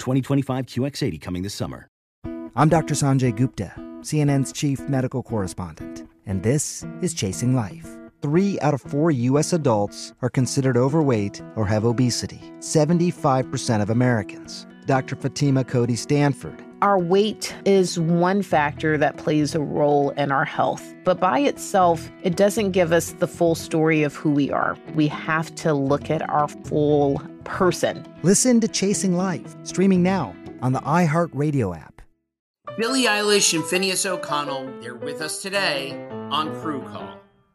2025 QX80 coming this summer. I'm Dr. Sanjay Gupta, CNN's chief medical correspondent, and this is Chasing Life. 3 out of 4 U.S. adults are considered overweight or have obesity, 75% of Americans. Dr. Fatima Cody Stanford. Our weight is one factor that plays a role in our health, but by itself, it doesn't give us the full story of who we are. We have to look at our full person. Listen to Chasing Life, streaming now on the iHeartRadio app. Billie Eilish and Finneas O'Connell, they're with us today on Crew Call.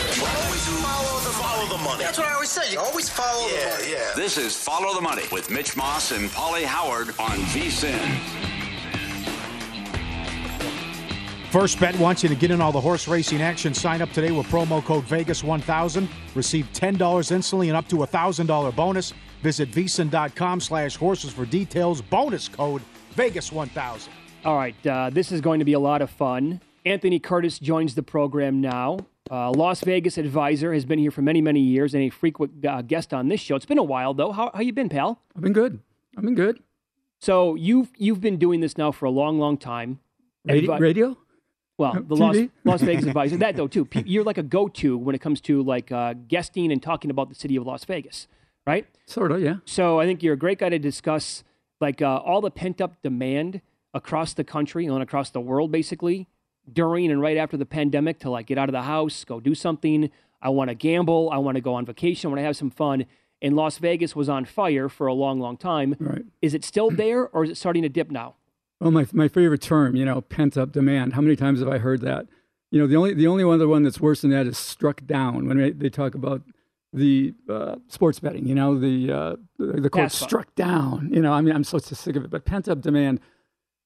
Follow the money. That's what I always say. You always follow the money. Yeah. This is Follow the Money with Mitch Moss and Paulie Howard on VSIN. First Bet wants you to get in all the horse racing action. Sign up today with promo code VEGAS1000. Receive $10 instantly and up to a $1,000 bonus. Visit VSiN.com/horses for details. Bonus code VEGAS1000. All right, this is going to be a lot of fun. Anthony Curtis joins the program now. Las Vegas Advisor has been here for many, many years and a frequent guest on this show. It's been a while, though. How you been, pal? I've been good. So you've been doing this now for a long, long time. Radio? Well, the Las Vegas Advisor, that though, too. You're a go-to when it comes to guesting and talking about the city of Las Vegas, right? Sort of, yeah. So I think you're a great guy to discuss all the pent-up demand across the country and across the world, basically, during and right after the pandemic to get out of the house, go do something. I want to gamble. I want to go on vacation. I want to have some fun. And Las Vegas was on fire for a long, long time. Right. Is it still there or is it starting to dip now? Well, my favorite term, pent-up demand. How many times have I heard that? The only other one that's worse than that is struck down when they talk about the sports betting, the quote struck down. I'm so sick of it. But pent-up demand,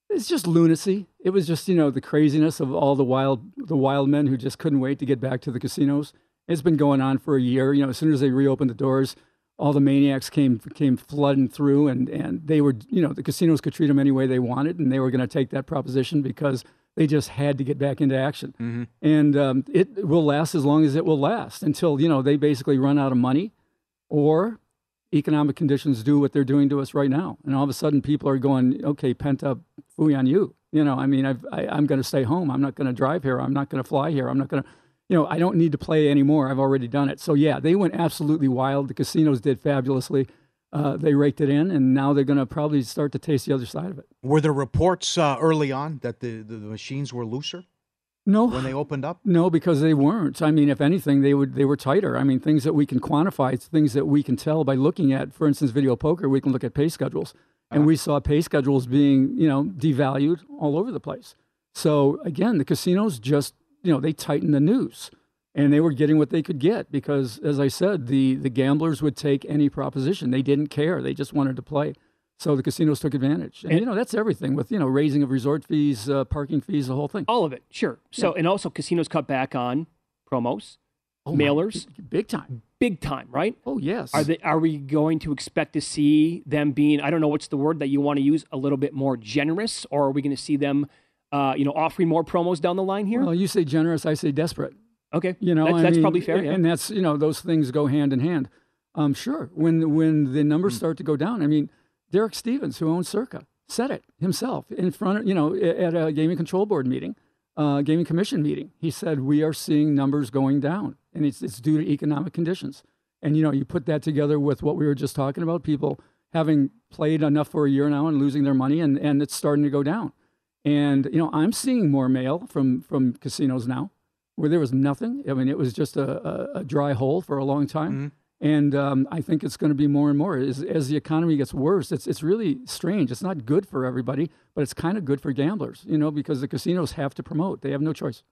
it's just lunacy. It was just, the craziness of all the wild men who just couldn't wait to get back to the casinos. It's been going on for a year. As soon as they reopened the doors, all the maniacs came flooding through, and they were, the casinos could treat them any way they wanted, and they were going to take that proposition because they just had to get back into action. Mm-hmm. And it will last as long as it will last until, they basically run out of money or economic conditions do what they're doing to us right now. And all of a sudden people are going, okay, pent up, fooey on you. I'm going to stay home. I'm not going to drive here. I'm not going to fly here. I'm not going to... I don't need to play anymore. I've already done it. So, yeah, they went absolutely wild. The casinos did fabulously. They raked it in, and now they're going to probably start to taste the other side of it. Were there reports early on that the machines were looser? No. When they opened up? No, because they weren't. If anything, they were tighter. Things that we can quantify, things that we can tell by looking at, for instance, video poker, we can look at pay schedules. And we saw pay schedules being, devalued all over the place. So, again, the casinos just you know, they tightened the noose, and they were getting what they could get because, as I said, the gamblers would take any proposition. They didn't care. They just wanted to play. So the casinos took advantage. And, you know, that's everything with, you know, raising of resort fees, parking fees, the whole thing. All of it, sure. So, yeah. And also casinos cut back on promos, mailers. Big time. Big time, right? Oh, yes. Are we going to expect to see them being, I don't know what's the word that you want to use, a little bit more generous? Or are we going to see them, you know, offering more promos down the line here? Well, you say generous, I say desperate. Okay. You know, that's probably fair. Yeah. And that's, you know, those things go hand in hand. Sure. When the numbers start to go down, I mean, Derek Stevens, who owns Circa, said it himself in front of, you know, at a gaming control board meeting, gaming commission meeting. He said, we are seeing numbers going down, and it's due to economic conditions. And, you know, you put that together with what we were just talking about, people having played enough for a year now and losing their money, and it's starting to go down. And, you know, I'm seeing more mail from casinos now where there was nothing. I mean, it was just a dry hole for a long time. Mm-hmm. And I think it's going to be more and more as the economy gets worse. It's really strange. It's not good for everybody, but it's kind of good for gamblers, you know, because the casinos have to promote. They have no choice.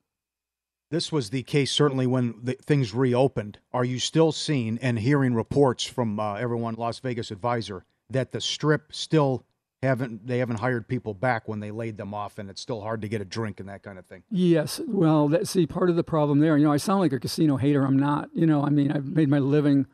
This was the case certainly when things reopened. Are you still seeing and hearing reports from everyone, Las Vegas Advisor, that the Strip still haven't hired people back when they laid them off, and it's still hard to get a drink and that kind of thing? Yes. Well, see, part of the problem there, you know, I sound like a casino hater. I'm not. You know, I mean, I've made my living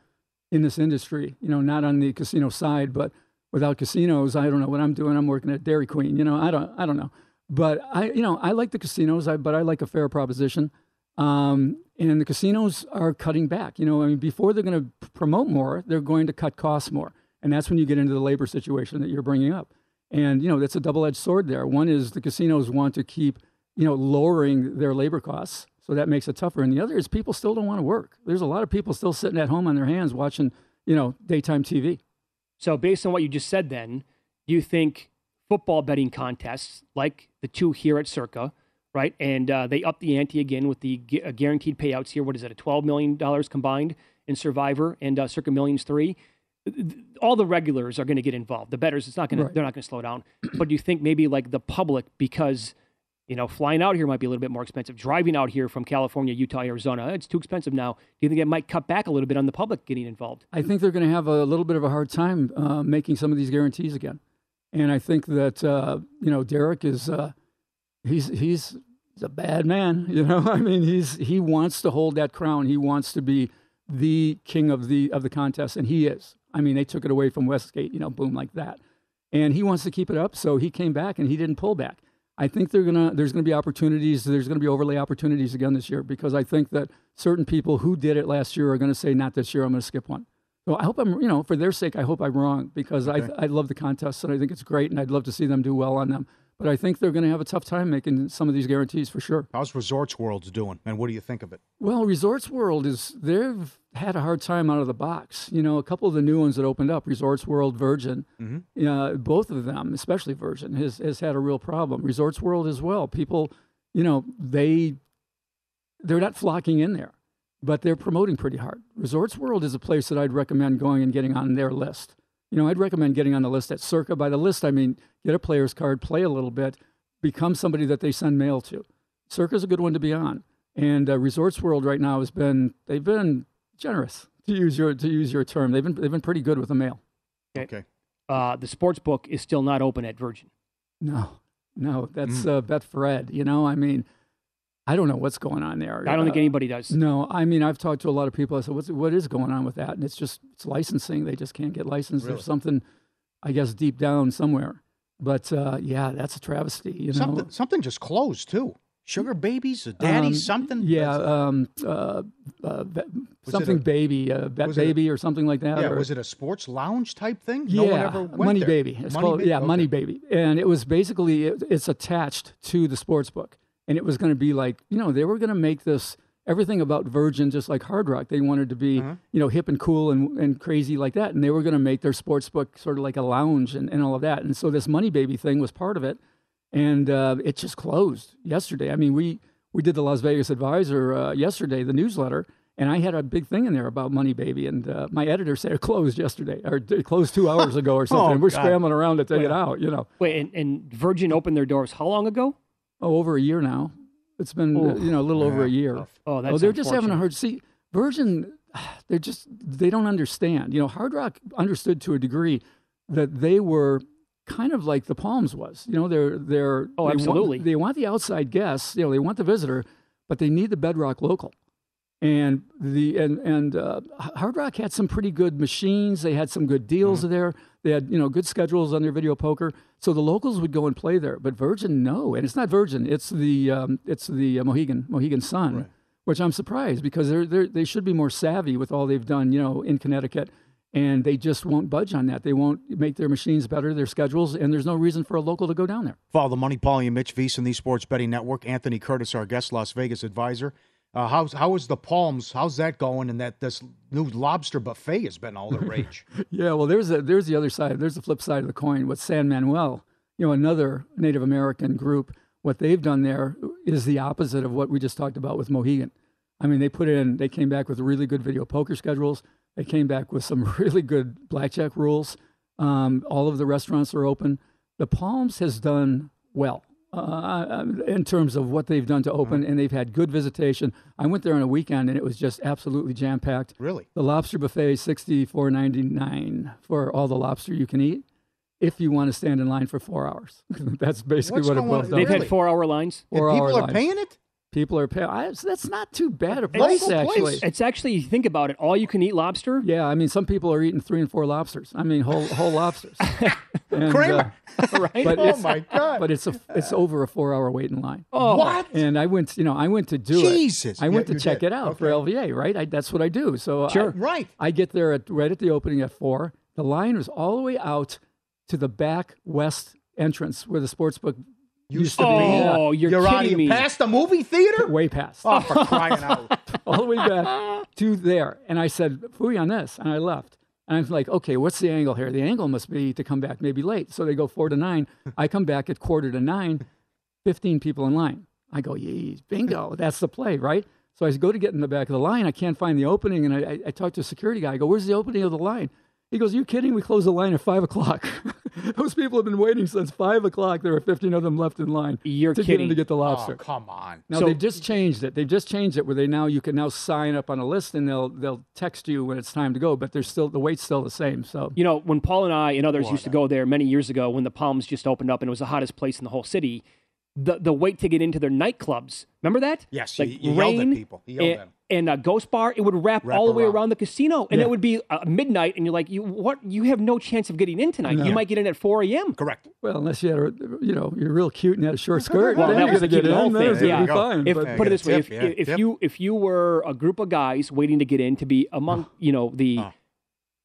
in this industry, you know, not on the casino side, but without casinos, I don't know what I'm doing. I'm working at Dairy Queen, you know, I don't know, but I like the casinos, but I like a fair proposition. And the casinos are cutting back, you know, I mean, before they're going to promote more, they're going to cut costs more. And that's when you get into the labor situation that you're bringing up. And, you know, that's a double-edged sword there. One is the casinos want to keep, you know, lowering their labor costs. So that makes it tougher. And the other is people still don't want to work. There's a lot of people still sitting at home on their hands watching, you know, daytime TV. So based on what you just said then, you think football betting contests like the two here at Circa, right? And they up the ante again with the guaranteed payouts here. What is it, a $12 million combined in Survivor and Circa Millions 3? All the regulars are going to get involved. The bettors, they're not going to slow down. But do you think maybe like the public, because... you know, flying out here might be a little bit more expensive. Driving out here from California, Utah, Arizona, it's too expensive now. Do you think it might cut back a little bit on the public getting involved? I think they're going to have a little bit of a hard time making some of these guarantees again. And I think that, you know, Derek is, he's a bad man, you know. I mean, he wants to hold that crown. He wants to be the king of the contest, and he is. I mean, they took it away from Westgate, you know, boom, like that. And he wants to keep it up, so he came back, and he didn't pull back. I think there's going to be opportunities. There's going to be overlay opportunities again this year, because I think that certain people who did it last year are going to say, not this year, I'm going to skip one. So I hope I'm, you know, for their sake, I hope I'm wrong, because okay. I love the contest and I think it's great and I'd love to see them do well on them. But I think they're going to have a tough time making some of these guarantees for sure. How's Resorts World doing, and what do you think of it? Well, Resorts World they've had a hard time out of the box. You know, a couple of the new ones that opened up, Resorts World, Virgin, both of them, especially Virgin, has had a real problem. Resorts World as well. People, you know, they're not flocking in there, but they're promoting pretty hard. Resorts World is a place that I'd recommend going and getting on their list. You know, I'd recommend getting on the list at Circa. By the list, I mean, get a player's card, play a little bit, become somebody that they send mail to. Circa's a good one to be on. And Resorts World right now they've been generous, to use your term. They've been pretty good with the mail. Okay. The sports book is still not open at Virgin. No, that's Bet Fred. You know, I mean, I don't know what's going on there. I don't think anybody does. No, I mean, I've talked to a lot of people. I said, what is going on with that? And it's licensing. They just can't get licensed. Really? There's something, I guess, deep down somewhere. But, yeah, that's a travesty, you know. Something just closed, too. Sugar Babies, Daddy, something? Yeah, something Baby, Bet Baby or something like that. Yeah, was it a sports lounge type thing? Yeah, no one ever went Money there. Baby. It's Money called, Baby? Yeah, okay. Money Baby. And it was basically, it's attached to the sports book. And it was going to be like, you know, they were going to make this everything about Virgin, just like Hard Rock. They wanted to be, you know, hip and cool and crazy like that. And they were going to make their sports book sort of like a lounge and all of that. And so this Money Baby thing was part of it. And it just closed yesterday. I mean, we did the Las Vegas Advisor yesterday, the newsletter, and I had a big thing in there about Money Baby. And my editor said it closed yesterday, or it closed 2 hours ago or something. We're scrambling around to take it out, you know. Wait, and Virgin opened their doors how long ago? Over a year now. It's been a little over a year. Oh, that's they're just having a hard. See, Virgin, they don't understand. You know, Hard Rock understood to a degree that they were kind of like the Palms was. You know, they absolutely want the outside guests. You know, they want the visitor, but they need the bedrock local. And Hard Rock had some pretty good machines. They had some good deals there. They had, good schedules on their video poker. So the locals would go and play there. But Virgin, no. And it's not Virgin. It's the Mohegan Sun, right. Which I'm surprised because they should be more savvy with all they've done, in Connecticut. And they just won't budge on that. They won't make their machines better, their schedules, and there's no reason for a local to go down there. Follow the money, Paulie and Mitch, VSiN, the Sports Betting Network. Anthony Curtis, our guest, Las Vegas Advisor. How is the Palms? How's that going? And that this new lobster buffet has been all the rage. Yeah, well, there's the other side. There's the flip side of the coin with San Manuel, another Native American group. What they've done there is the opposite of what we just talked about with Mohegan. I mean, they came back with really good video poker schedules. They came back with some really good blackjack rules. All of the restaurants are open. The Palms has done well. In terms of what they've done to open, and they've had good visitation. I went there on a weekend, and it was just absolutely jam-packed. Really? The lobster buffet is $64.99 for all the lobster you can eat if you want to stand in line for 4 hours. That's basically what it boils down to. They've had 4-hour lines? People are paying it? People are paying. That's not too bad a price, actually. It's actually, think about it, all-you-can-eat lobster? Yeah, I mean, some people are eating 3 and 4 lobsters. I mean, whole lobsters. And, Kramer, right? But oh my God! But it's over a 4-hour wait in line. Oh, what? And I went to do Jesus. I went to check it out for LVA, right? That's what I do. So sure, right. I get there right at the opening at 4. The line was all the way out to the back west entrance where the sportsbook used to be. Oh, you're kidding me! Past the movie theater? Way past. Oh, for crying out! All the way back to there, and I said, "Fooey on this," and I left. And I'm like, okay, what's the angle here? The angle must be to come back maybe late. So they go 4 to 9. I come back at 4:45, 15 people in line. I go, yeez, bingo, that's the play, right? So I go to get in the back of the line. I can't find the opening. And I talk to a security guy. I go, where's the opening of the line? He goes, are you kidding? We closed the line at 5 o'clock. Those people have been waiting since 5 o'clock. There are 15 of them left in line. You're kidding. To get the lobster. Oh, come on. Now, they've just changed it. They've just changed it where you can now sign up on a list, and they'll text you when it's time to go, but there's still the wait's still the same. So when Paul and I and others used to go there many years ago when the Palms just opened up and it was the hottest place in the whole city, the wait to get into their nightclubs. Remember that? Yes, like you yelled at people. You yelled at them. And a ghost bar, it would wrap all the way around the casino, and it would be midnight, and you're like, you have no chance of getting in tonight. No. You might get in at 4 a.m. Correct. Well, unless you had you're real cute and had a short skirt, well, then you're going to get in. That's going to be fine. Put it this way, if you were a group of guys waiting to get in to be among, the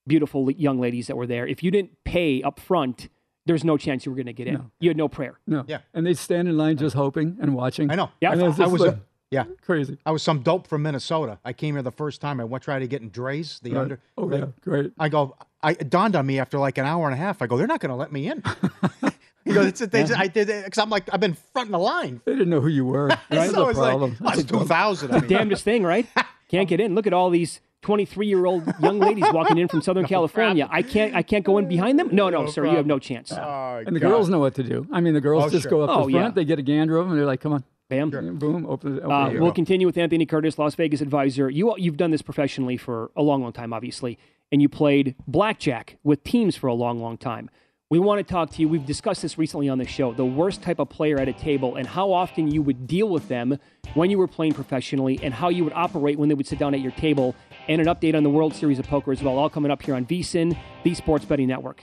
beautiful young ladies that were there, if you didn't pay up front, there's no chance you were going to get in. No. You had no prayer. No. Yeah. And they'd stand in line just hoping and watching. I know. Yeah. I was yeah. Crazy. I was some dope from Minnesota. I came here the first time. I went try to get in Dre's. The under. Oh, yeah. Great. It dawned on me after like an hour and a half. I go, they're not going to let me in. I did it because I'm like, I've been fronting the line. They didn't know who you were. Right? So problem. Like, it's 2000. I mean. Damnedest thing, right? Can't get in. Look at all these 23-year-old young ladies walking in from Southern California. I can't go in behind them? No sir. Problem. You have no chance. Oh, and the girls know what to do. I mean, the girls just go up to front. Yeah. They get a gander of them, and they're like, come on. Bam. Sure. Boom. Open we'll continue with Anthony Curtis, Las Vegas Advisor. You've done this professionally for a long, long time, obviously, and you played blackjack with teams for a long, long time. We want to talk to you. We've discussed this recently on the show, the worst type of player at a table and how often you would deal with them when you were playing professionally and how you would operate when they would sit down at your table, and an update on the World Series of Poker as well, all coming up here on VSiN, the Sports Betting Network.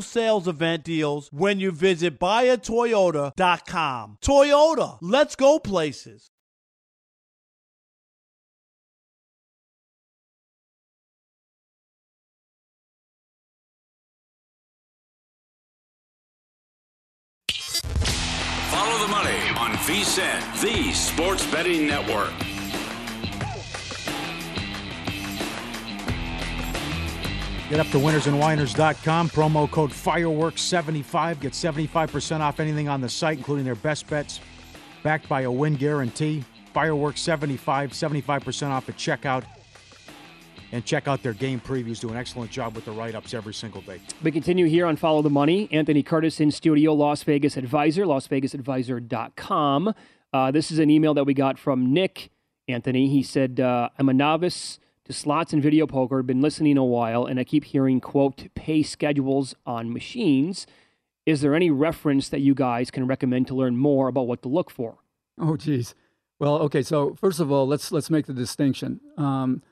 sales event deals when you visit buyatoyota.com. Toyota, let's go places. Follow the money on VSiN, the sports betting network. Get up to winnersandwiners.com, promo code FIREWORKS75. Get 75% off anything on the site, including their best bets, backed by a win guarantee. FIREWORKS75, 75% off at checkout. And check out their game previews. Do an excellent job with the write-ups every single day. We continue here on Follow the Money. Anthony Curtis in studio, Las Vegas Advisor, LasVegasAdvisor.com. This is an email that we got from Nick, Anthony. He said, I'm a novice to slots and video poker, been listening a while, and I keep hearing, quote, pay schedules on machines. Is there any reference that you guys can recommend to learn more about what to look for? Oh, geez. Well, okay, so first of all, let's make the distinction. The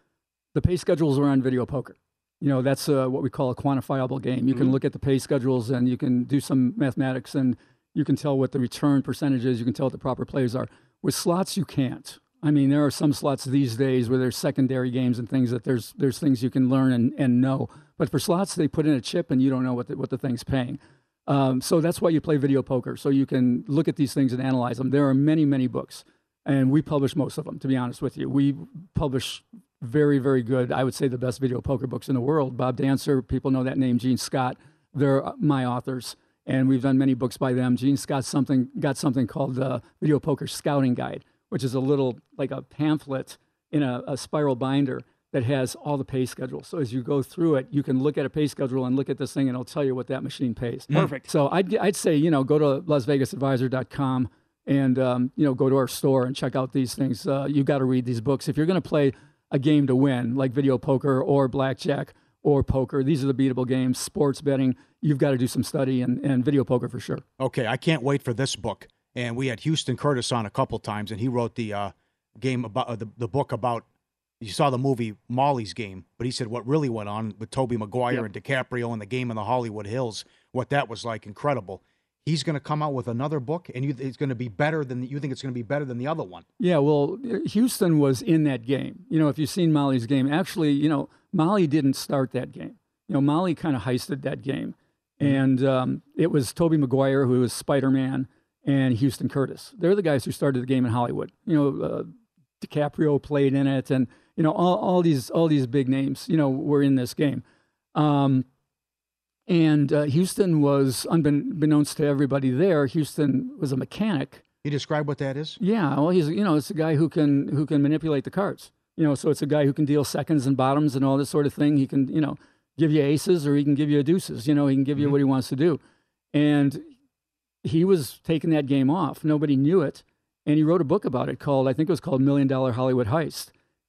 pay schedules are on video poker. You know, that's what we call a quantifiable game. You can look at the pay schedules and you can do some mathematics and you can tell what the return percentage is. You can tell what the proper plays are. With slots, you can't. I mean, there are some slots these days where there's secondary games and things that there's things you can learn and know. But for slots, they put in a chip and you don't know what the thing's paying. So that's why you play video poker, so you can look at these things and analyze them. There are many, many books, and we publish most of them, to be honest with you. We publish very, very good, I would say the best video poker books in the world. Bob Dancer, people know that name, Gene Scott, they're my authors, and we've done many books by them. Gene Scott got something called the Video Poker Scouting Guide, which is a little, like a pamphlet in a spiral binder that has all the pay schedules. So as you go through it, you can look at a pay schedule and look at this thing, and it'll tell you what that machine pays. Perfect. So I'd say, go to LasVegasAdvisor.com and, go to our store and check out these things. You got to read these books. If you're going to play a game to win, like video poker or blackjack or poker, these are the beatable games, sports betting, you've got to do some study, and video poker for sure. Okay, I can't wait for this book. And we had Houston Curtis on a couple times, and he wrote the game about the book about. You saw the movie Molly's Game, but he said what really went on with Tobey Maguire and DiCaprio and the game in the Hollywood Hills, what that was like, incredible. He's going to come out with another book, and it's going to be better than you think it's going to be better than the other one. Yeah, well, Houston was in that game. If you've seen Molly's Game, actually, Molly didn't start that game. Molly kind of heisted that game, and it was Tobey Maguire, who was Spider-Man, and Houston Curtis. They're the guys who started the game in Hollywood. DiCaprio played in it, and all these big names, were in this game. Houston was, unbeknownst to everybody there, Houston was a mechanic. You describe what that is? Yeah, well, he's, it's a guy who can manipulate the cards. So it's a guy who can deal seconds and bottoms and all this sort of thing. He can, give you aces, or he can give you deuces. He can give you what he wants to do. And he was taking that game off. Nobody knew it. And he wrote a book about it called, I think it was called $1 Million Hollywood Heist.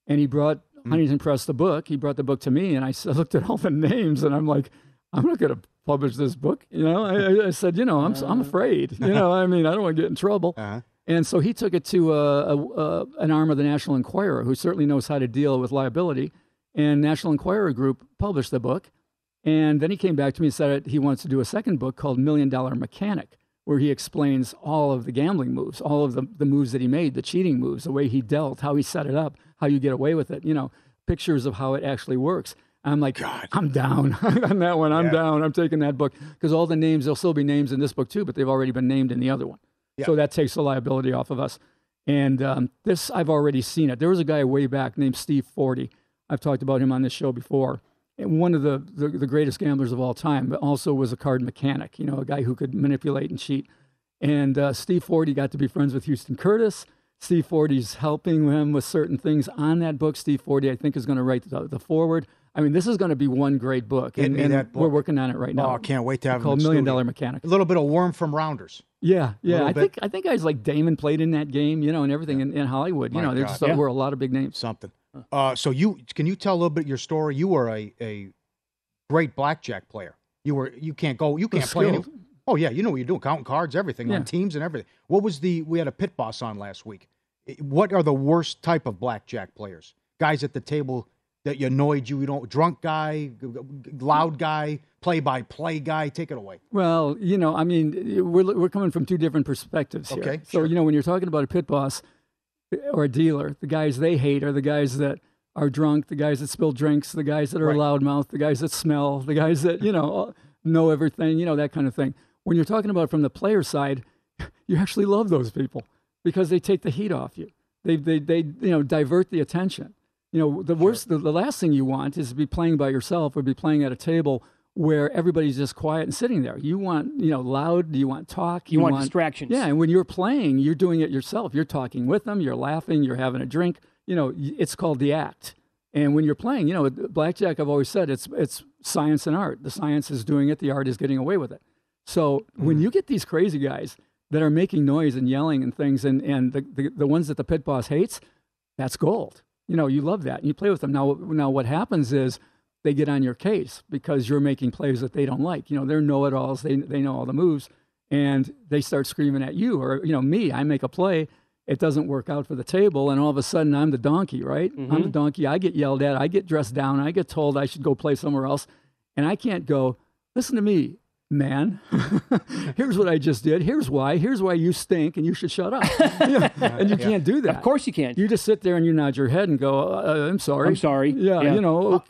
And he brought Huntington Press the book. He brought the book to me, and I looked at all the names, and I'm like, I'm not going to publish this book. I said, I'm afraid. I don't want to get in trouble. Uh-huh. And so he took it to an arm of the National Enquirer, who certainly knows how to deal with liability. And National Enquirer Group published the book. And then he came back to me and said he wants to do a second book called $1 Million Mechanic, where he explains all of the gambling moves, all of the moves that he made, the cheating moves, the way he dealt, how he set it up, how you get away with it, pictures of how it actually works. I'm like, God, I'm down on that one. I'm down. I'm taking that book, because all the names, there'll still be names in this book too, but they've already been named in the other one. Yeah. So that takes the liability off of us. And this, I've already seen it. There was a guy way back named Steve Forte. I've talked about him on this show before. And one of the greatest gamblers of all time, but also was a card mechanic, a guy who could manipulate and cheat. And Steve Forte got to be friends with Houston Curtis. Steve Forte's helping him with certain things on that book. Steve Forte, I think, is going to write the foreword. I mean, this is going to be one great book, and that book. We're working on it right now. Oh, I can't wait to have it. Called $1 Million Mechanic. A little bit of worm from Rounders. Yeah. I think guys like Damon played in that game, and everything in Hollywood. There were a lot of big names. Something. So can you tell a little bit your story? You were a great blackjack player. You can't play. Oh yeah, you know what you're doing, counting cards, everything on teams and everything. What was we had a pit boss on last week. What are the worst type of blackjack players? Guys at the table that annoyed you. You don't drunk guy, loud guy, play-by-play guy. Take it away. Well, we're coming from two different perspectives here. Okay, so sure. When you're talking about a pit boss or a dealer, the guys they hate are the guys that are drunk, the guys that spill drinks, the guys that are loudmouth, the guys that smell, the guys that, know everything, that kind of thing. When you're talking about from the player side, you actually love those people because they take the heat off you. They divert the attention. The worst, the last thing you want is to be playing by yourself or be playing at a table where everybody's just quiet and sitting there. You want, loud, you want talk. You want distractions. Yeah, and when you're playing, you're doing it yourself. You're talking with them, you're laughing, you're having a drink. It's called the act. And when you're playing, blackjack, I've always said, it's science and art. The science is doing it, the art is getting away with it. So when you get these crazy guys that are making noise and yelling and things, and the ones that the pit boss hates, that's gold. You love that, and you play with them. Now what happens is, they get on your case because you're making plays that they don't like. They're know-it-alls. They know all the moves, and they start screaming at you or, me. I make a play. It doesn't work out for the table, and all of a sudden I'm the donkey, right? Mm-hmm. I'm the donkey. I get yelled at. I get dressed down. I get told I should go play somewhere else, and I can't go, listen to me, man. Here's what I just did. Here's why. Here's why you stink and you should shut up. And you can't do that. Of course you can't. You just sit there and you nod your head and go, I'm sorry. Yeah.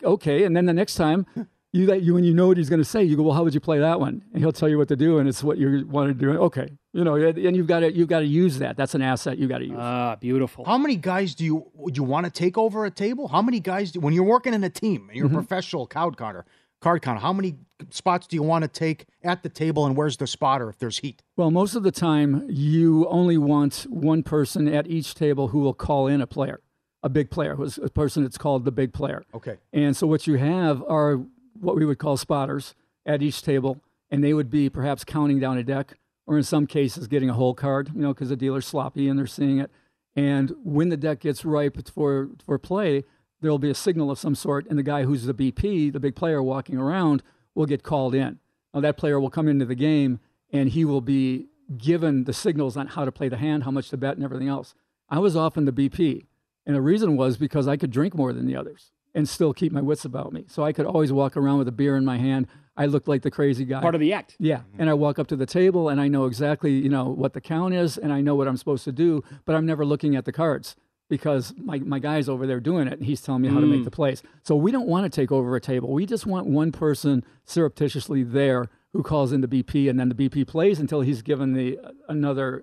Okay. And then the next time when you know what he's going to say, you go, well, how would you play that one? And he'll tell you what to do, and it's what you want to do. Okay, you know, and you've got to use that. That's an asset you got to use. Ah, beautiful. How many guys would you want to take over a table? How many guys when you're working in a team and you're a professional card counter? How many spots do you want to take at the table, and where's the spotter if there's heat? Well, most of the time, you only want one person at each table who will call in a player, a big player, who's a person that's called the big player. Okay. And so what you have are what we would call spotters at each table, and they would be perhaps counting down a deck, or in some cases getting a hole card, you know, because the dealer's sloppy and they're seeing it. And when the deck gets ripe for play, there'll be a signal of some sort, and the guy who's the BP, the big player walking around, will get called in. Now, that player will come into the game, and he will be given the signals on how to play the hand, how much to bet, and everything else. I was often the BP, and the reason was because I could drink more than the others and still keep my wits about me. So I could always walk around with a beer in my hand. I looked like the crazy guy. Part of the act. Yeah, and I walk up to the table, and I know exactly, you know, what the count is, and I know what I'm supposed to do, but I'm never looking at the cards because my guy's over there doing it, and he's telling me how to make the plays. So we don't want to take over a table. We just want one person surreptitiously there who calls in the BP, and then the BP plays until he's given the another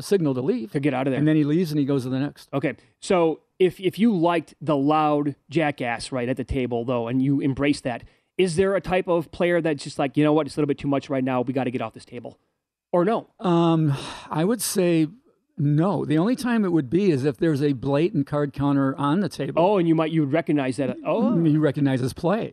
signal to leave. To get out of there. And then he leaves, and he goes to the next. Okay, so if you liked the loud jackass right at the table, though, and you embrace that, is there a type of player that's just like, you know what, it's a little bit too much right now, we got to get off this table? Or no? I would say no. The only time it would be is if there's a blatant card counter on the table. Oh, and you would recognize that. Oh, you recognize his play.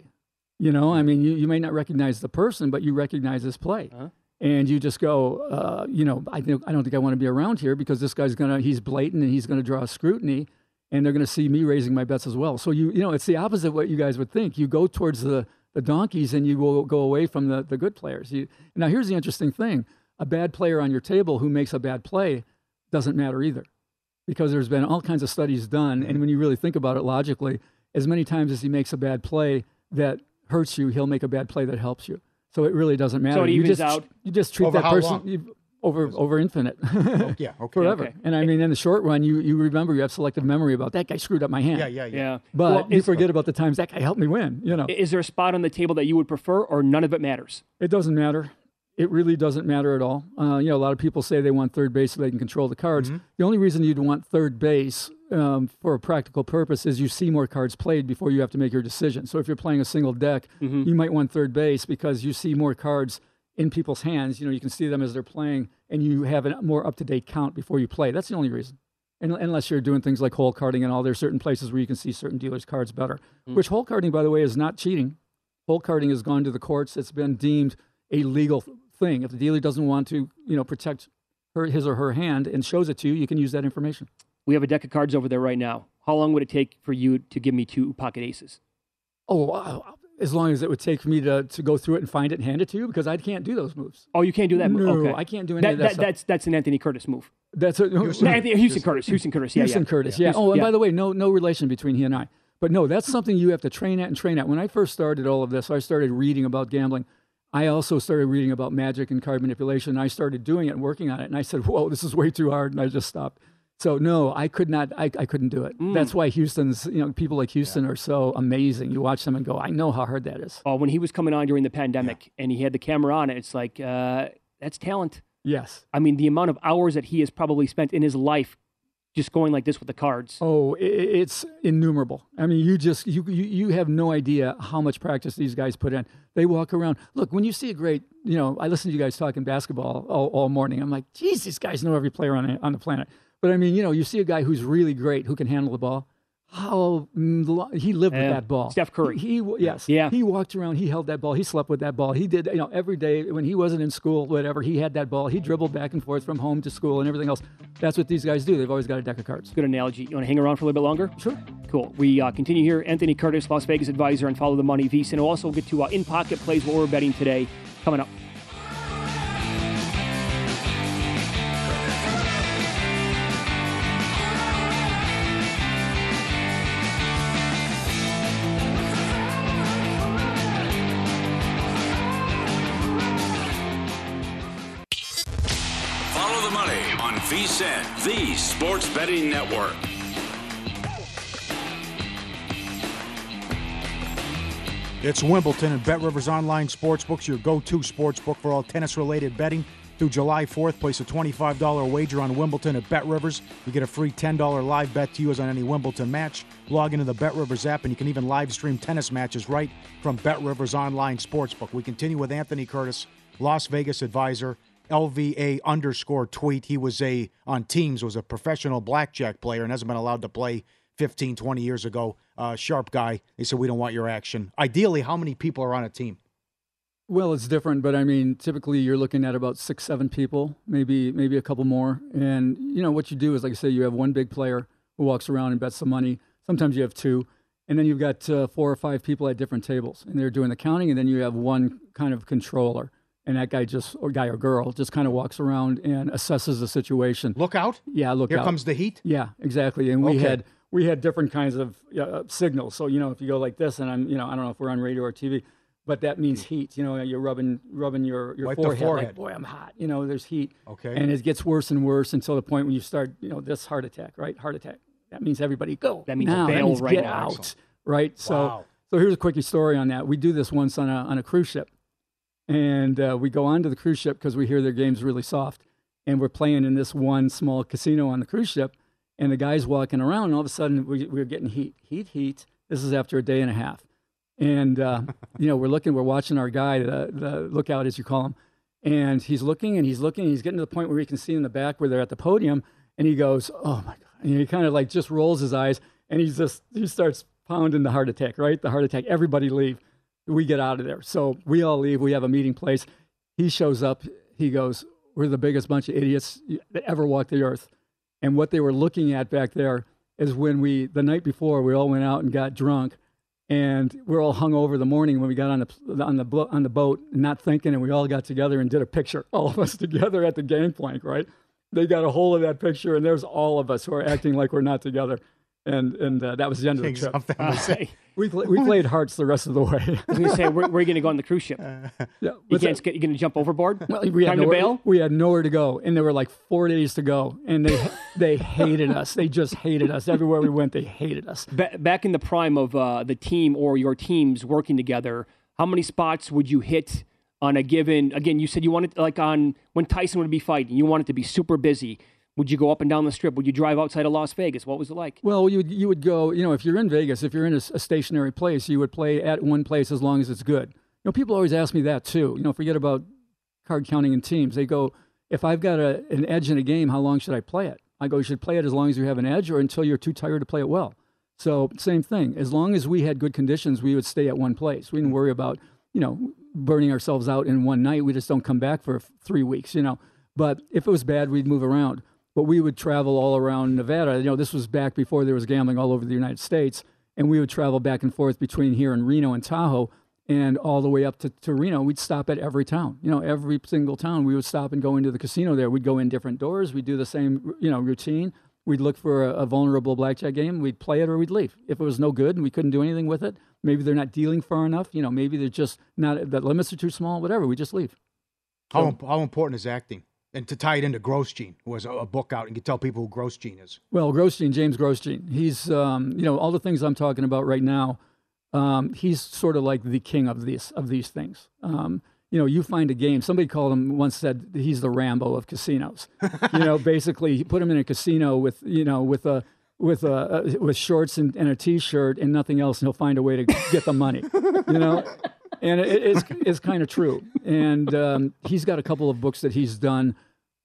You know, I mean, you may not recognize the person, but you recognize his play. Uh-huh. And you just go, you know, I don't think I want to be around here because this guy's he's blatant and he's going to draw scrutiny. And they're going to see me raising my bets as well. So, you know, it's the opposite of what you guys would think. You go towards the donkeys and you will go away from the good players. Now, here's the interesting thing. A bad player on your table who makes a bad play doesn't matter either because there's been all kinds of studies done. And when you really think about it logically, as many times as he makes a bad play that hurts you, he'll make a bad play that helps you. So it really doesn't matter. So it evens out. You just treat that person... Over infinite. Oh, yeah, okay. Forever. Okay. And I mean, in the short run, you remember, you have selective memory about that guy screwed up my hand. Yeah. But you forget about the times that guy helped me win, you know. Is there a spot on the table that you would prefer or none of it matters? It doesn't matter. It really doesn't matter at all. You know, a lot of people say they want third base so they can control the cards. Mm-hmm. The only reason you'd want third base for a practical purpose is you see more cards played before you have to make your decision. So if you're playing a single deck, you might want third base because you see more cards in people's hands, you know, you can see them as they're playing, and you have a more up-to-date count before you play. That's the only reason. And unless you're doing things like hole carding and all, there are certain places where you can see certain dealers' cards better, which hole carding, by the way, is not cheating. Hole carding has gone to the courts. It's been deemed a legal thing. If the dealer doesn't want to, you know, protect his or her hand and shows it to you, you can use that information. We have a deck of cards over there right now. How long would it take for you to give me two pocket aces? Oh, wow. As long as it would take me to go through it and find it and hand it to you, because I can't do those moves. Oh, you can't do that move? No, okay. I can't do any of that stuff. That's an Anthony Curtis move. That's a Houston Curtis. Yeah. Oh, and by the way, no relation between he and I. But no, that's something you have to train at and train at. When I first started all of this, I started reading about gambling. I also started reading about magic and card manipulation. And I started doing it and working on it. And I said, whoa, this is way too hard. And I just stopped. So no, I couldn't do it. That's why people like Houston are so amazing. You watch them and go, I know how hard that is. Oh, when he was coming on during the pandemic and he had the camera on, it's like, that's talent. Yes. I mean, the amount of hours that he has probably spent in his life just going like this with the cards. Oh, it's innumerable. I mean, you have no idea how much practice these guys put in. They walk around. Look, when you see a great, you know, I listen to you guys talking basketball all morning. I'm like, geez, these guys know every player on the planet. But I mean, you know, you see a guy who's really great, who can handle the ball. How he lived with that ball. Steph Curry. He walked around. He held that ball. He slept with that ball. He did, you know, every day when he wasn't in school, whatever, he had that ball. He dribbled back and forth from home to school and everything else. That's what these guys do. They've always got a deck of cards. Good analogy. You want to hang around for a little bit longer? Sure. Cool. We continue here. Anthony Curtis, Las Vegas Advisor, and Follow the Money VSIN. We'll also get to in-pocket plays, what we're betting today, coming up. The Sports Betting Network. It's Wimbledon, and Bet Rivers Online Sportsbook's your go-to sportsbook for all tennis-related betting. Through July 4th, place a $25 wager on Wimbledon at Bet Rivers. You get a free $10 live bet to use on any Wimbledon match. Log into the Bet Rivers app, and you can even live stream tennis matches right from Bet Rivers Online Sportsbook. We continue with Anthony Curtis, Las Vegas Advisor, LVA_tweet. He was on teams, was a professional blackjack player and hasn't been allowed to play 15, 20 years ago. Sharp guy. They said, we don't want your action. Ideally, how many people are on a team? Well, it's different, but I mean, typically you're looking at about 6, 7 people, maybe a couple more. And, you know, what you do is, like I say, you have one big player who walks around and bets some money. Sometimes you have two. And then you've got 4 or 5 people at different tables, and they're doing the counting. And then you have one kind of controller, and that guy or girl just kind of walks around and assesses the situation. Look out? Yeah, look out. Here comes the heat? Yeah, exactly. And we had different kinds of signals. So, you know, if you go like this, and I'm, you know, I don't know if we're on radio or TV, but that means heat. You know, you're rubbing your forehead. Like, boy, I'm hot. You know, there's heat. Okay. And it gets worse and worse until the point when you start, you know, this heart attack, right? Heart attack. That means everybody go. That means now. Bail right now. Out, right? Wow. So here's a quickie story on that. We do this once on a cruise ship. And we go onto the cruise ship because we hear their game's really soft. And we're playing in this one small casino on the cruise ship. And the guy's walking around, and all of a sudden we're getting heat. This is after a day and a half. And, you know, we're watching our guy, the lookout, as you call him. And he's looking, and he's getting to the point where he can see in the back where they're at the podium. And he goes, oh, my God. And he kind of like just rolls his eyes, and he starts pounding the heart attack, right? The heart attack. Everybody leave. We get out of there. So we all leave. We have a meeting place. He shows up. He goes, we're the biggest bunch of idiots that ever walked the earth. And what they were looking at back there is when the night before, we all went out and got drunk, and we're all hung over the morning when we got on the boat, not thinking, and we all got together and did a picture, all of us together at the gangplank, right? They got a hold of that picture, and there's all of us who are acting like we're not together. And that was the end of the trip. We played hearts the rest of the way. I was going to say, we're going to go on the cruise ship. Yeah, you going to jump overboard? Well, we had nowhere to go, and there were like 4 days to go, and they hated us. They just hated us. Everywhere we went, they hated us. Back in the prime of the team or your teams working together, how many spots would you hit on a given? Again, you said you wanted, like on when Tyson would be fighting, you wanted to be super busy. Would you go up and down the strip? Would you drive outside of Las Vegas? What was it like? Well, you would go, you know, if you're in Vegas, if you're in a stationary place, you would play at one place as long as it's good. You know, people always ask me that too. You know, forget about card counting and teams. They go, if I've got an edge in a game, how long should I play it? I go, you should play it as long as you have an edge or until you're too tired to play it well. So same thing. As long as we had good conditions, we would stay at one place. We didn't worry about, you know, burning ourselves out in one night. We just don't come back for 3 weeks, you know. But if it was bad, we'd move around. But we would travel all around Nevada. You know, this was back before there was gambling all over the United States. And we would travel back and forth between here and Reno and Tahoe and all the way up to Reno. We'd stop at every town. You know, every single town we would stop and go into the casino there. We'd go in different doors. We'd do the same, you know, routine. We'd look for a vulnerable blackjack game. We'd play it or we'd leave. If it was no good and we couldn't do anything with it, maybe they're not dealing far enough. You know, maybe they're just not, the limits are too small, whatever. We just leave. How important is acting? And to tie it into Grosjean, who has a book out, and you can tell people who Grosjean is. Well, Grosjean, James Grosjean, he's, you know, all the things I'm talking about right now, he's sort of like the king of these things. You know, you find a game, somebody called him, once said he's the Rambo of casinos. You know, basically, you put him in a casino with, you know, with shorts and a T-shirt and nothing else, and he'll find a way to get the money, you know? And it's kind of true. And he's got a couple of books that he's done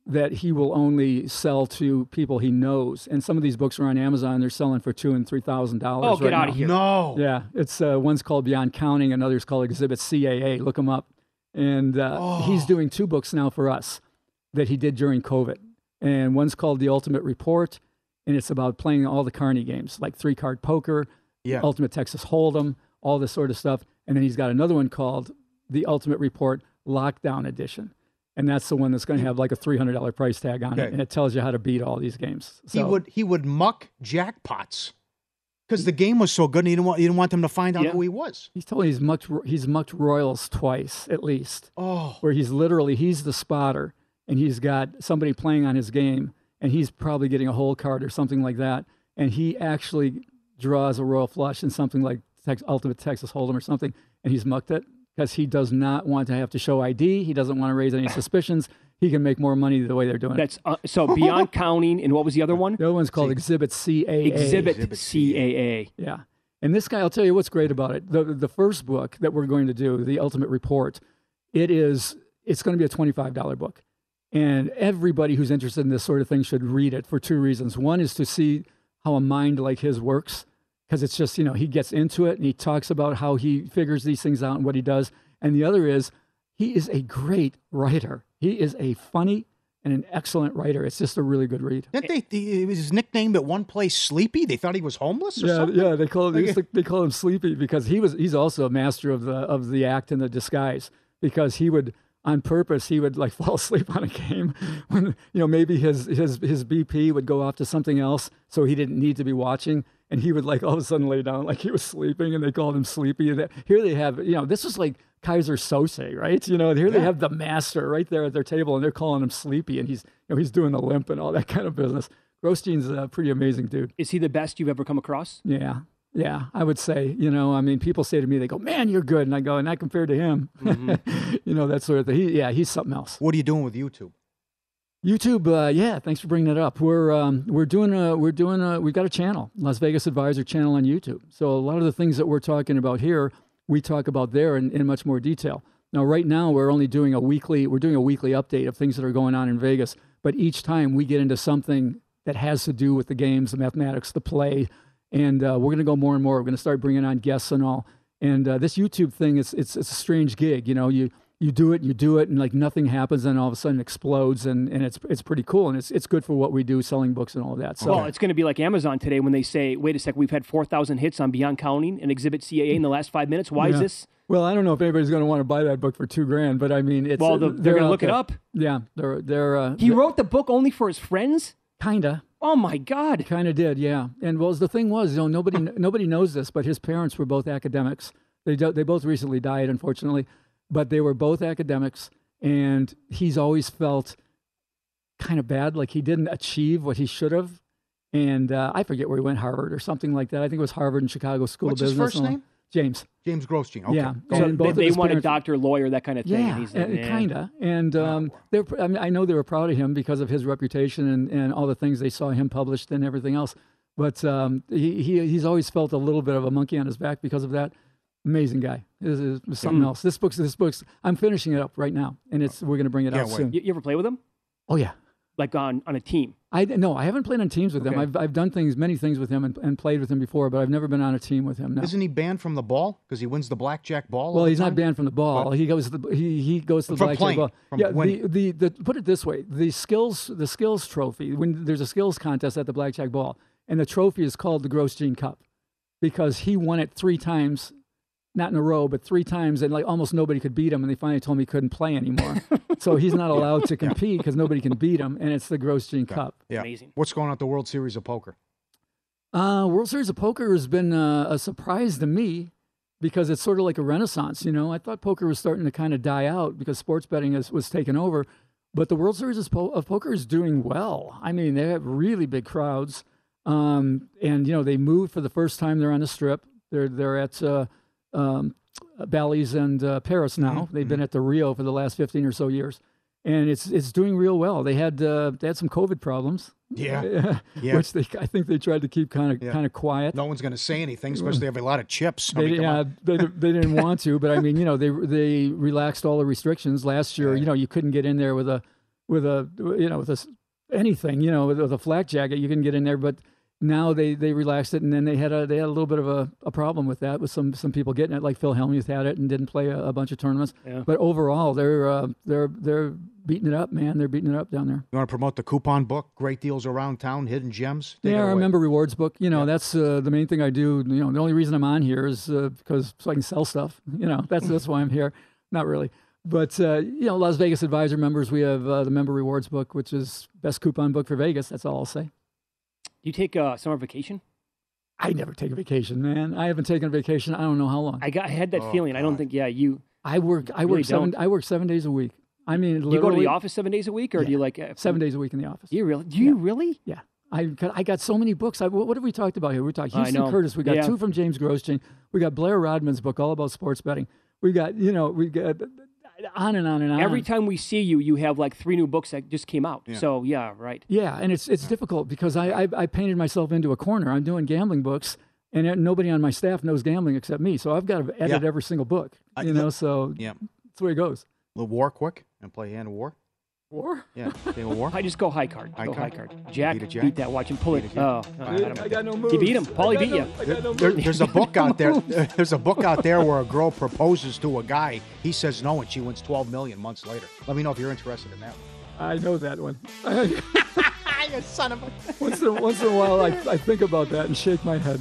that he will only sell to people he knows. And some of these books are on Amazon. They're selling for $2,000 and $3,000 right now. Oh, get out of here. No. Yeah. It's one's called Beyond Counting. Another's called Exhibit CAA. Look them up. And he's doing 2 books now for us that he did during COVID. And one's called The Ultimate Report. And it's about playing all the Carney games, like 3-card poker, Ultimate Texas Hold'em, all this sort of stuff. And then he's got another one called The Ultimate Report Lockdown Edition. And that's the one that's going to have like a $300 price tag on it. And it tells you how to beat all these games. So, he would muck jackpots because the game was so good and he didn't want them to find out who he was. He's told he's mucked Royals twice at least. Oh. Where he's the spotter and he's got somebody playing on his game and he's probably getting a hole card or something like that. And he actually draws a Royal flush and something like Ultimate Texas Hold'em or something, and he's mucked it because he does not want to have to show ID. He doesn't want to raise any suspicions. He can make more money the way they're doing it. So beyond counting, and what was the other one? The other one's called Exhibit CAA. Exhibit CAA. Yeah. And this guy, I'll tell you what's great about it. The first book that we're going to do, The Ultimate Report, it's going to be a $25 book. And everybody who's interested in this sort of thing should read it for two reasons. One is to see how a mind like his works, because it's just, he gets into it and he talks about how he figures these things out and what he does. And the other is, he is a great writer. He is a funny and an excellent writer. It's just a really good read. It was his nickname at one place, Sleepy. They thought he was homeless or something? Yeah, they call him Sleepy because he's also a master of the act and the disguise, because he would, on purpose, like fall asleep on a game when, maybe his BP would go off to something else, so he didn't need to be watching. And he would all of a sudden lay down like he was sleeping, and they called him Sleepy. And here they have, this was like Kaiser Sose, right? Here they have the master right there at their table, and they're calling him Sleepy, and he's, he's doing the limp and all that kind of business. Grosjean's a pretty amazing dude. Is he the best you've ever come across? Yeah, I would say, people say to me, they go, man, you're good. And I go, not compared to him, mm-hmm. That sort of thing. He's something else. What are you doing with YouTube? Thanks for bringing that up. We've got a channel, Las Vegas Advisor channel on YouTube. So a lot of the things that we're talking about here, we talk about there in much more detail. Now, right now, we're only doing a weekly update of things that are going on in Vegas. But each time we get into something that has to do with the games, the mathematics, the play, and we're going to go more and more. We're going to start bringing on guests and all. And this YouTube thing, it's a strange gig, You do it, and nothing happens, and all of a sudden it explodes, and it's pretty cool, and it's good for what we do, selling books and all that. So, well, it's going to be like Amazon today when they say, wait a sec, we've had 4,000 hits on Beyond Counting and Exhibit CAA in the last 5 minutes. Why is this? Well, I don't know if anybody's going to want to buy that book for $2,000, but I mean, it's they're going to look it up. Yeah, he wrote the book only for his friends. Kinda. Oh my God. Kinda did, yeah. And the thing was, nobody knows this, but his parents were both academics. They both recently died, unfortunately. But they were both academics, and he's always felt kind of bad, like he didn't achieve what he should have. And I forget where he went, Harvard or something like that. I think it was Harvard and Chicago School of Business. What's his first name? James. James Grosjean. Okay. Yeah. So they wanted a doctor, lawyer, that kind of thing. Yeah, he's like, kind of. And I know they were proud of him because of his reputation and all the things they saw him published and everything else. But he's always felt a little bit of a monkey on his back because of that. Amazing guy. It was something else. This book's. I'm finishing it up right now, and we're going to bring it out soon. You ever play with them? Oh yeah, like on a team. I haven't played on teams with them. I've done many things with him and played with him before, but I've never been on a team with him. No. Isn't he banned from the ball because he wins the blackjack ball? Well, he's not banned from the ball. But he goes to the blackjack ball. Put it this way: the skills trophy. When there's a skills contest at the blackjack ball, and the trophy is called the Grosjean Cup, because he won it 3 times. Not in a row, but 3 times, and almost nobody could beat him, and they finally told me he couldn't play anymore. So he's not allowed to compete because nobody can beat him, and it's the Grosjean Cup. Yeah. Amazing. What's going on at the World Series of Poker? World Series of Poker has been a surprise to me because it's sort of like a renaissance. I thought poker was starting to kind of die out because sports betting was taken over, but the World Series of Poker is doing well. I mean, they have really big crowds, and they moved for the first time. They're on the Strip. They're at Bally's and Paris now. They've been at the Rio for the last 15 or so years, and it's doing real well. They had some COVID problems, which I think they tried to keep kind of quiet. No one's going to say anything, especially they have a lot of chips. They didn't want to, but I mean, they relaxed all the restrictions last year. You couldn't get in there with a flak jacket. You couldn't get in there, but now they relaxed it, and then they had a little bit of a problem with that, with some people getting it, like Phil Hellmuth had it and didn't play a bunch of tournaments. Yeah. But overall, they're beating it up, man. They're beating it up down there. You want to promote the coupon book? Great deals around town, hidden gems. I remember rewards book. That's the main thing I do. The only reason I'm on here is because so I can sell stuff. That's why I'm here. Not really. But, Las Vegas Advisor members, we have the member rewards book, which is best coupon book for Vegas. That's all I'll say. You take summer vacation? I never take a vacation, man. I haven't taken a vacation. I don't know how long. I had that feeling. God. I don't think. Yeah, you. I work 7 days a week. I mean, do you go to the office 7 days a week, or do you 7 days a week in the office? Do you really? Yeah. I got so many books. What have we talked about here? We talked Houston Curtis. We got two from James Grosjean. We got Blair Rodman's book all about sports betting. We got, on and on and on. Every time we see you, you have like three new books that just came out. Yeah. So, right. Yeah, and it's difficult because I painted myself into a corner. I'm doing gambling books, and nobody on my staff knows gambling except me. So I've got to edit every single book, that's where it goes. The War quick and play Hand of War. War? Yeah, Hand of War. I just go high card. Jack, beat that watch and pull it. Oh, I got no moves. You beat him. Paulie beat you. There's a book out there. There's a book out there where a girl proposes to a guy. He says no, and she wins $12 million months later. Let me know if you're interested in that one. I know that one. You son of a... Once in a while, I think about that and shake my head.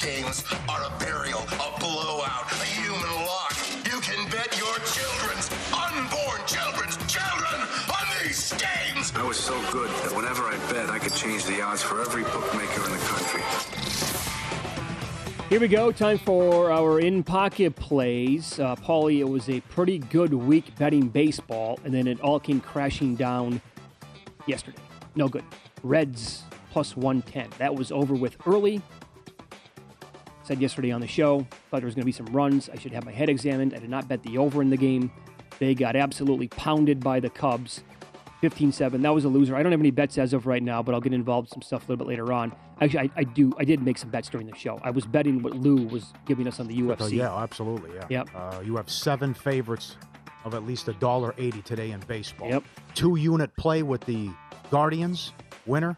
Games are a burial, a blowout, a human lock. You can bet your children's, unborn children's children on these games. I was so good that whenever I bet, I could change the odds for every bookmaker in the country. Here we go. Time for our in-pocket plays. Paulie, it was a pretty good week betting baseball, and then it all came crashing down yesterday. No good. Reds plus 110. That was over with early. Said yesterday on the show, thought there was going to be some runs. I should have my head examined. I did not bet the over in the game. They got absolutely pounded by the Cubs, 15-7. That was a loser. I don't have any bets as of right now, but I'll get involved in some stuff a little bit later on. Actually, I did make some bets during the show. I was betting what Lou was giving us on the UFC. Yeah, absolutely. Yeah. Yep. You have seven favorites of at least $1.80 today in baseball. Yep. 2-unit play with the Guardians winner.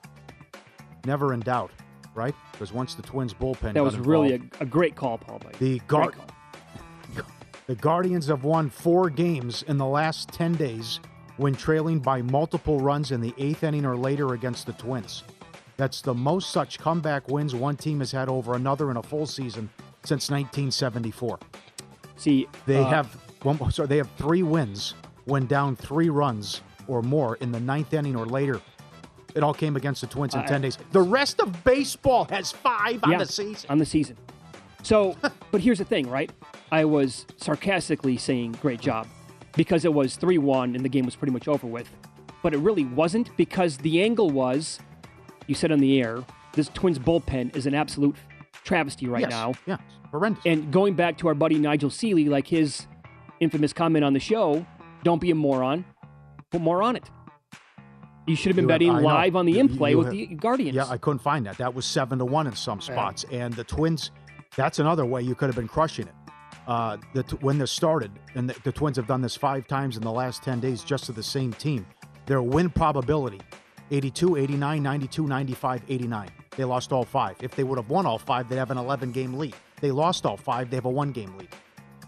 Never in doubt. Right? Because once the Twins bullpen... That was really a great call, Paul. The Guardians have won 4 games in the last 10 days when trailing by multiple runs in the 8th inning or later against the Twins. That's the most such comeback wins one team has had over another in a full season since 1974. See, they have 3 wins when down 3 runs or more in the 9th inning or later. It all came against the Twins in 10 days. The rest of baseball has 5 on the season. On the season. So, but here's the thing, right? I was sarcastically saying great job because it was 3-1 and the game was pretty much over with. But it really wasn't because the angle was, you said on the air, this Twins bullpen is an absolute travesty right now. Yeah, horrendous. And going back to our buddy Nigel Seeley, like his infamous comment on the show, don't be a moron, put more on it. You should have been betting live on the in-play with the Guardians. Yeah, I couldn't find that. That was 7-1 in some spots. Right. And the Twins, that's another way you could have been crushing it. When this started, and the Twins have done this 5 times in the last 10 days just to the same team, their win probability, 82, 89, 92, 95, 89. They lost all 5. If they would have won all 5, they'd have an 11-game lead. They lost all 5, they have a 1-game lead.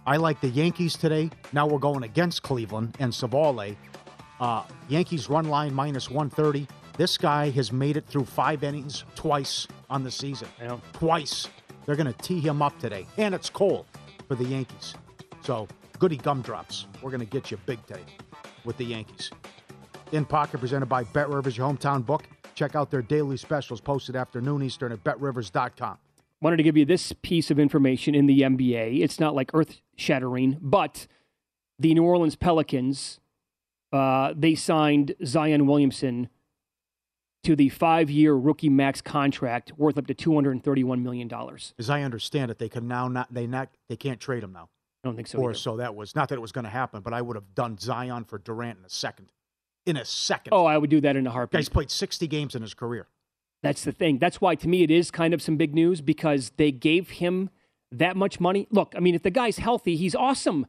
I like the Yankees today. Now we're going against Cleveland and Savale. Yankees run line minus 130. This guy has made it through 5 innings twice on the season. Yeah. Twice. They're going to tee him up today. And it's cold for the Yankees. So, goody gumdrops. We're going to get you big today with the Yankees. In Pocket presented by Bet Rivers, your hometown book. Check out their daily specials posted after noon Eastern at betrivers.com. Wanted to give you this piece of information in the NBA. It's not like earth-shattering, but the New Orleans Pelicans... they signed Zion Williamson to the 5-year rookie max contract worth up to $231 million. As I understand it, they can't trade him now. I don't think so. So that was not that it was going to happen, but I would have done Zion for Durant in a second. Oh, I would do that in a heartbeat. Guy's played 60 games in his career. That's the thing. That's why to me it is kind of some big news because they gave him that much money. Look, I mean, if the guy's healthy, he's awesome.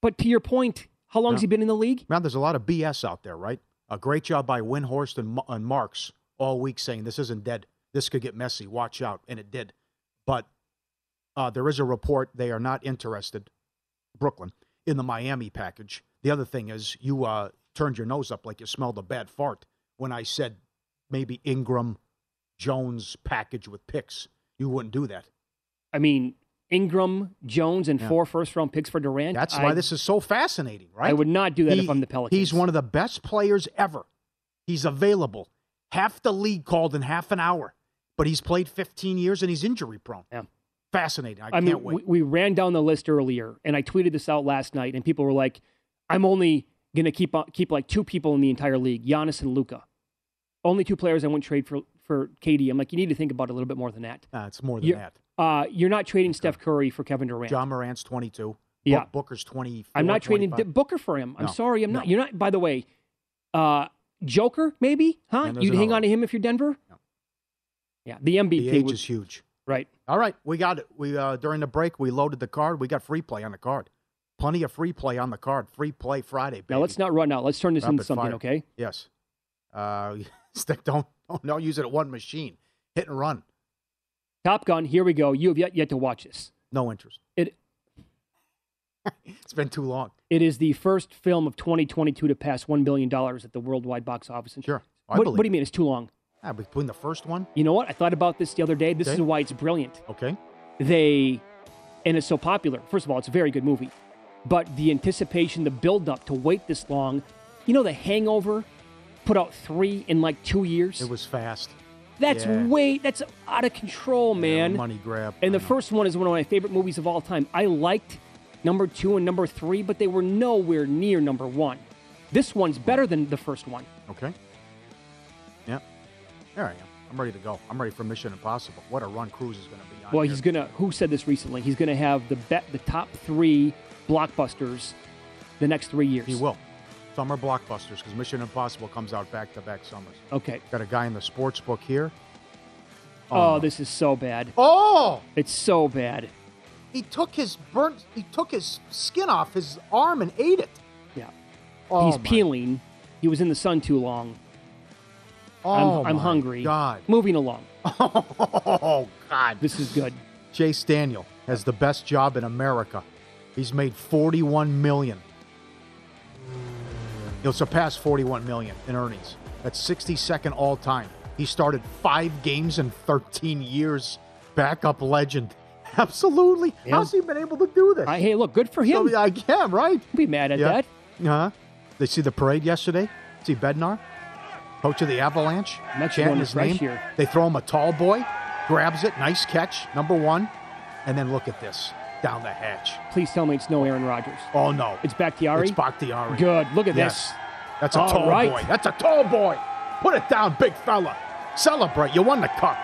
But to your point, how long has he been in the league? Now, there's a lot of BS out there, right? A great job by Windhorst and Marks all week saying this isn't dead. This could get messy. Watch out. And it did. But there is a report they are not interested, Brooklyn, in the Miami package. The other thing is you turned your nose up like you smelled a bad fart when I said maybe Ingram, Jones package with picks. You wouldn't do that. I mean... Ingram, Jones, and 4 first-round picks for Durant. That's why this is so fascinating, right? I would not do that if I'm the Pelicans. He's one of the best players ever. He's available. Half the league called in half an hour, but he's played 15 years and he's injury-prone. Yeah. Fascinating. I can't wait. We ran down the list earlier, and I tweeted this out last night, and people were like, I'm only going to keep like 2 people in the entire league, Giannis and Luka. Only 2 players I wouldn't trade for KD. I'm like, you need to think about it a little bit more than that. It's more than that. You're not trading Steph Curry for Kevin Durant. John Morant's 22. Yeah. Booker's 24. I'm not trading Booker for him. I'm sorry. I'm not. You're not. By the way, Joker, maybe? Huh? You'd hang on to him if you're Denver? No. Yeah, the MVP. The age is huge. Right. All right. We got it. We, during the break, we loaded the card. We got free play on the card. Plenty of free play on the card. Free play Friday, baby. Now, let's not run out. Let's turn this into something, okay? Yes. Don't use it at one machine. Hit and run. Top Gun, here we go. You have yet to watch this. No interest. It's been too long. It is the first film of 2022 to pass $1 billion at the worldwide box office. Sure. What do you mean it's too long? Between the first one? You know what? I thought about this the other day. This is why it's brilliant. Okay. And it's so popular. First of all, it's a very good movie. But the anticipation, the buildup to wait this long. You know, The Hangover put out 3 in like 2 years. It was fast. That's out of control, man. Money grab. And the first one is one of my favorite movies of all time. I liked number 2 and number 3, but they were nowhere near number 1. This one's better than the first one. Okay. Yeah. There I am. I'm ready to go. I'm ready for Mission Impossible. What a run Cruise is going to be on. Well, who said this recently? He's going to have the top 3 blockbusters the next 3 years. He will. Summer blockbusters, because Mission Impossible comes out back-to-back summers. Okay. Got a guy in the sports book here. This is so bad. Oh! It's so bad. He took his skin off his arm and ate it. Yeah. Oh, he's peeling. He was in the sun too long. Oh, I'm hungry. God. Moving along. Oh, God. This is good. Chase Daniel has the best job in America. He's made $41 million. He'll surpass $41 million in earnings. That's 62nd all-time. He started 5 games in 13 years. Backup legend. Absolutely. Yeah. How's he been able to do this? Hey, look, good for him. So, yeah, right. I'd be mad at that. Uh-huh. They see the parade yesterday? See Bednar? Coach of the Avalanche? Chanting his name. Here. They throw him a tall boy. Grabs it. Nice catch. Number 1. And then look at this. Down the hatch. Please tell me it's no Aaron Rodgers. Oh, no. It's Bakhtiari? It's Bakhtiari. Good. Look at this. That's a tall boy. That's a tall boy. Put it down, big fella. Celebrate. You won the cup.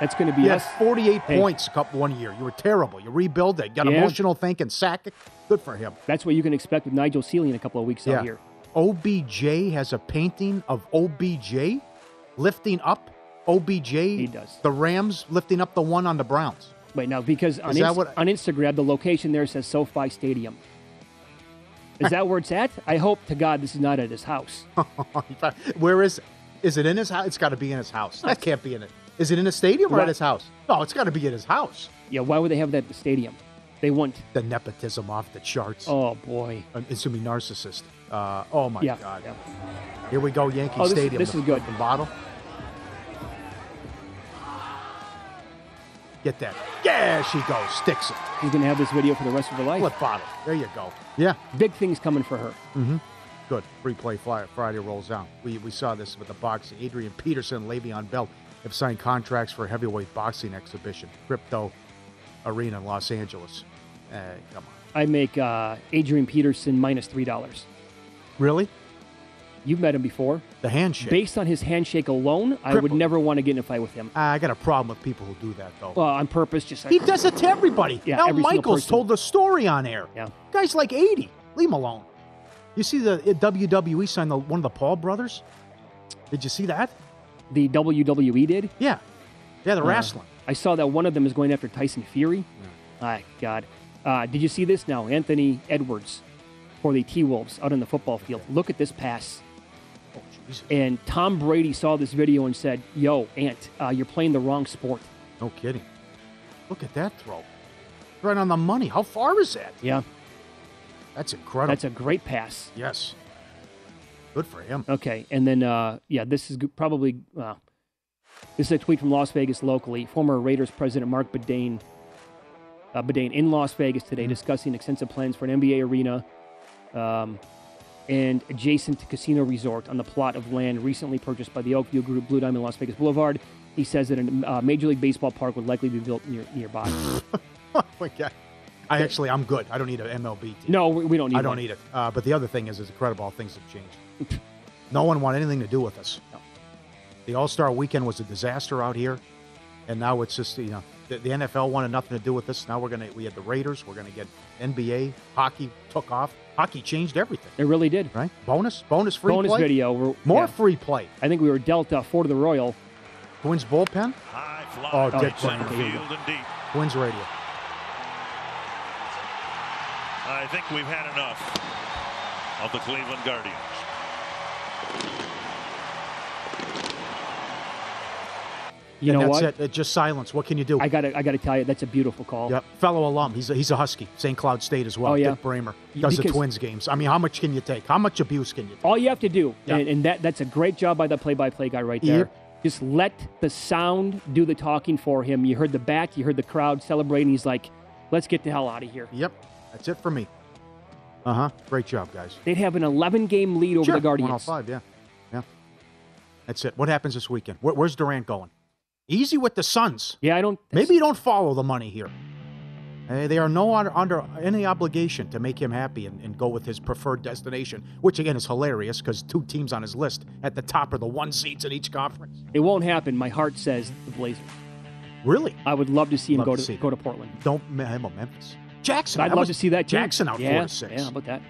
That's going to be us. 48 points cup 1 year. You were terrible. You rebuild it. Got emotional thinking. Sack it. Good for him. That's what you can expect with Nigel Seeley in a couple of weeks out here. OBJ has a painting of OBJ lifting up OBJ. He does. The Rams lifting up the one on the Browns. Wait, now, because on Instagram, the location there says SoFi Stadium. Is that where it's at? I hope to God this is not at his house. Where is it? Is it in his house? It's got to be in his house. That can't be in it. Is it in a stadium or at his house? No, it's got to be at his house. Yeah, why would they have that at the stadium? They wouldn't. The nepotism off the charts. Oh, boy. Assuming narcissist. God. Yeah. Here we go, Yankee Stadium. This is good. The bottle. Get that. Yeah, she goes. Sticks it. She's going to have this video for the rest of her life. Flip bottle. There you go. Yeah. Big things coming for her. Mm-hmm. Good. Free play Friday rolls out. We saw this with the boxing. Adrian Peterson, Le'Veon Bell have signed contracts for a heavyweight boxing exhibition. Crypto Arena in Los Angeles. Come on. I make Adrian Peterson minus $3. Really? You've met him before. The handshake. Based on his handshake alone, I would never want to get in a fight with him. I got a problem with people who do that, though. Well, on purpose, he does it to everybody. Yeah, Al Michaels told the story on air. Yeah. Guy's like 80. Leave him alone. You see the WWE signed one of the Paul brothers? Did you see that? The WWE did? Yeah. Yeah, they're wrestling. I saw that one of them is going after Tyson Fury. My God. Did you see this now? Anthony Edwards for the T-Wolves out on the football field. Look at this pass. And Tom Brady saw this video and said, yo, Ant, you're playing the wrong sport. No kidding. Look at that throw. Right on the money. How far is that? Yeah. That's incredible. That's a great pass. Yes. Good for him. Okay. And then, this is probably, this is a tweet from Las Vegas locally. Former Raiders president Mark Bedane in Las Vegas today discussing extensive plans for an NBA arena. And adjacent to casino resort on the plot of land recently purchased by the Oakview Group, Blue Diamond, Las Vegas Boulevard. He says that a Major League Baseball park would likely be built nearby. Oh my God. I'm good. I don't need an MLB team. No, we don't need it. I don't need it. But the other thing is incredible how things have changed. No one wanted anything to do with us. No. The All-Star Weekend was a disaster out here, and now it's just, the NFL wanted nothing to do with us. Now we had the Raiders. We're going to get NBA. Hockey took off. Hockey changed everything. It really did. Right? Bonus free play. Bonus video. More free play. I think we were dealt four to the Royal. Twins bullpen. High fly. Oh, dead center field and deep. Twins radio. I think we've had enough of the Cleveland Guardians. You and know that's what? It. Just silence. What can you do? I gotta tell you, that's a beautiful call. Yep. Fellow alum. He's a Husky. St. Cloud State as well. Oh, yeah. Dick Bramer does the Twins games. I mean, how much can you take? How much abuse can you take? All you have to do, and that's a great job by the play-by-play guy right there. Yep. Just let the sound do the talking for him. You heard the back. You heard the crowd celebrating. He's like, let's get the hell out of here. Yep. That's it for me. Uh-huh. Great job, guys. They'd have an 11-game lead over the Guardians. 105, yeah. That's it. What happens this weekend? Where's Durant going? Easy with the Suns. Yeah, maybe you don't follow the money here. They are no under any obligation to make him happy and go with his preferred destination, which, again, is hilarious because two teams on his list at the top are the one seeds in each conference. It won't happen. My heart says the Blazers. Really? I would love to see him go to Portland. Don't him or Memphis. Jackson. I'd love to see that. Jackson out 4-6. Yeah, how about that?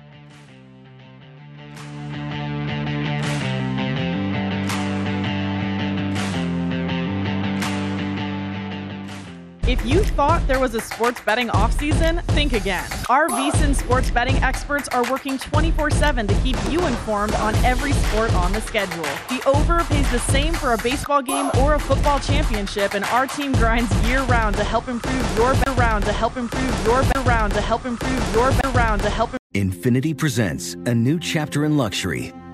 If you thought there was a sports betting offseason, think again. Our VSIN sports betting experts are working 24/7 to keep you informed on every sport on the schedule. The over pays the same for a baseball game or a football championship, and our team grinds year-round to help improve your bet round, to help improve your bet round, to help improve your bet round, to help. Infiniti presents a new chapter in luxury.